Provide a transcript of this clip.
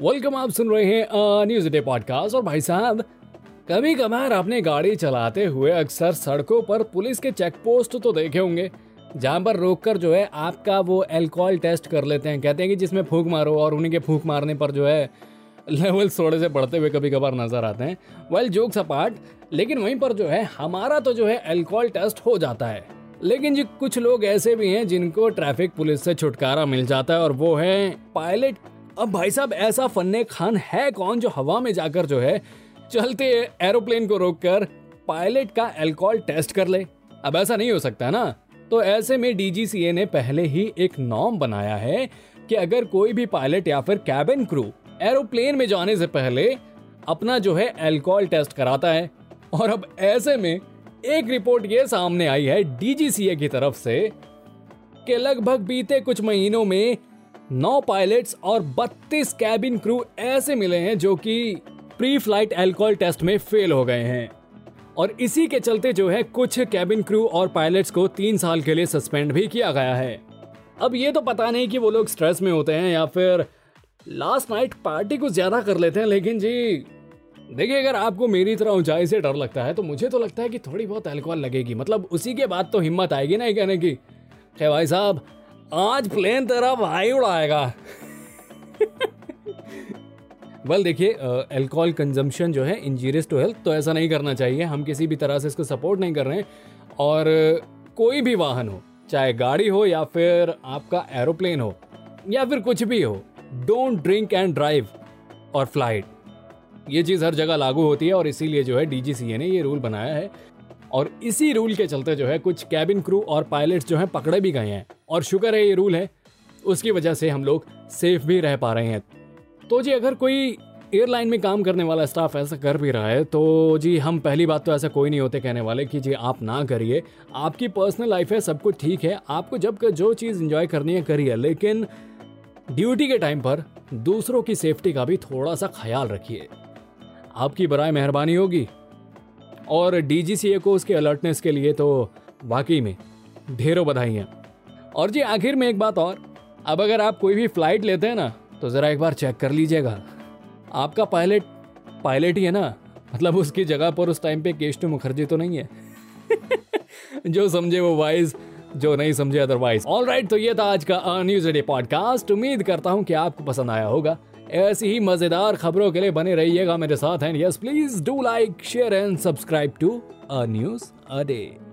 Welcome, आप सुन रहे हैं न्यूज़ डे पॉडकास्ट। और भाई साहब, कभी कभार आपने गाड़ी चलाते हुए अक्सर सड़कों पर पुलिस के चेक पोस्ट तो देखे होंगे, जहाँ पर रोककर जो है आपका वो अल्कोहल टेस्ट कर लेते हैं। कहते हैं कि जिसमें फूंक मारो, और उन्हीं के फूंक मारने पर जो है लेवल थोड़े से बढ़ते हुए कभी कभार नजर आते हैं। वेल, जोक्स अपार्ट, लेकिन वहीं पर जो है हमारा तो जो है अल्कोहल टेस्ट हो जाता है। लेकिन जी कुछ लोग ऐसे भी हैं जिनको ट्रैफिक पुलिस से छुटकारा मिल जाता है, और वो है पायलट। अब भाई साहब, ऐसा फन्ने खान है कौन जो हवा में जाकर जो है चलते एरोप्लेन को रोककर पायलट का अल्कोहल टेस्ट कर ले? अब ऐसा नहीं हो सकता ना। तो ऐसे में DGCA ने पहले ही एक नॉर्म बनाया है कि अगर कोई भी पायलट या फिर कैबिन क्रू एरोप्लेन में जाने से पहले अपना जो है अल्कोहल टेस्ट कराता है। और अब ऐसे में एक रिपोर्ट ये सामने आई है DGCA की तरफ से कि लगभग बीते कुछ महीनों में 9 पायलट्स और 32 कैबिन क्रू ऐसे मिले हैं जो कि प्री फ्लाइट अल्कोहल टेस्ट में फेल हो गए हैं। और इसी के चलते जो है कुछ कैबिन क्रू और पायलट्स को 3 साल के लिए सस्पेंड भी किया गया है। अब ये तो पता नहीं कि वो लोग स्ट्रेस में होते हैं या फिर लास्ट नाइट पार्टी कुछ ज़्यादा कर लेते हैं, लेकिन जी देखिए, अगर आपको मेरी तरह ऊंचाई से डर लगता है तो मुझे तो लगता है कि थोड़ी बहुत अल्कोहल लगेगी, मतलब उसी के बाद तो हिम्मत आएगी ना ये कहने की कि भाई साहब आज प्लेन तेरा भाई उड़ाएगा। वेल, देखिए, अल्कोहल कंजम्पशन जो है इंजीरियस टू हेल्थ, तो ऐसा नहीं करना चाहिए। हम किसी भी तरह से इसको सपोर्ट नहीं कर रहे हैं। और कोई भी वाहन हो, चाहे गाड़ी हो या फिर आपका एरोप्लेन हो या फिर कुछ भी हो, डोंट ड्रिंक एंड ड्राइव और फ्लाइट, ये चीज़ हर जगह लागू होती है। और इसीलिए जो है DGCA ने ये रूल बनाया है, और इसी रूल के चलते जो है कुछ कैबिन क्रू और पायलट्स जो हैं पकड़े भी गए हैं। और शुक्र है ये रूल है, उसकी वजह से हम लोग सेफ भी रह पा रहे हैं। तो जी अगर कोई एयरलाइन में काम करने वाला स्टाफ ऐसा कर भी रहा है तो जी हम, पहली बात तो ऐसा कोई नहीं होते कहने वाले कि जी आप ना करिए, आपकी पर्सनल लाइफ है, सब कुछ ठीक है, आपको जब जो चीज़ इंजॉय करनी है करिए, लेकिन ड्यूटी के टाइम पर दूसरों की सेफ्टी का भी थोड़ा सा ख्याल रखिए, आपकी बराए मेहरबानी होगी। और DGCA को उसके अलर्टनेस के लिए तो वाकई में ढेरों बधाइयाँ। और जी आखिर में एक बात और, अब अगर आप कोई भी फ्लाइट लेते हैं ना तो ज़रा एक बार चेक कर लीजिएगा, आपका पायलट पायलट ही है ना, मतलब उसकी जगह पर उस टाइम पे केष्टो मुखर्जी तो नहीं है। जो समझे वो वाइज, जो नहीं समझे अदरवाइज। ऑलराइट, तो ये था आज का न्यूज़ डे पॉडकास्ट। उम्मीद करता हूँ कि आपको पसंद आया होगा। ऐसी ही मजेदार खबरों के लिए बने रहिएगा मेरे साथ। And yes, please do like, share and subscribe to news day.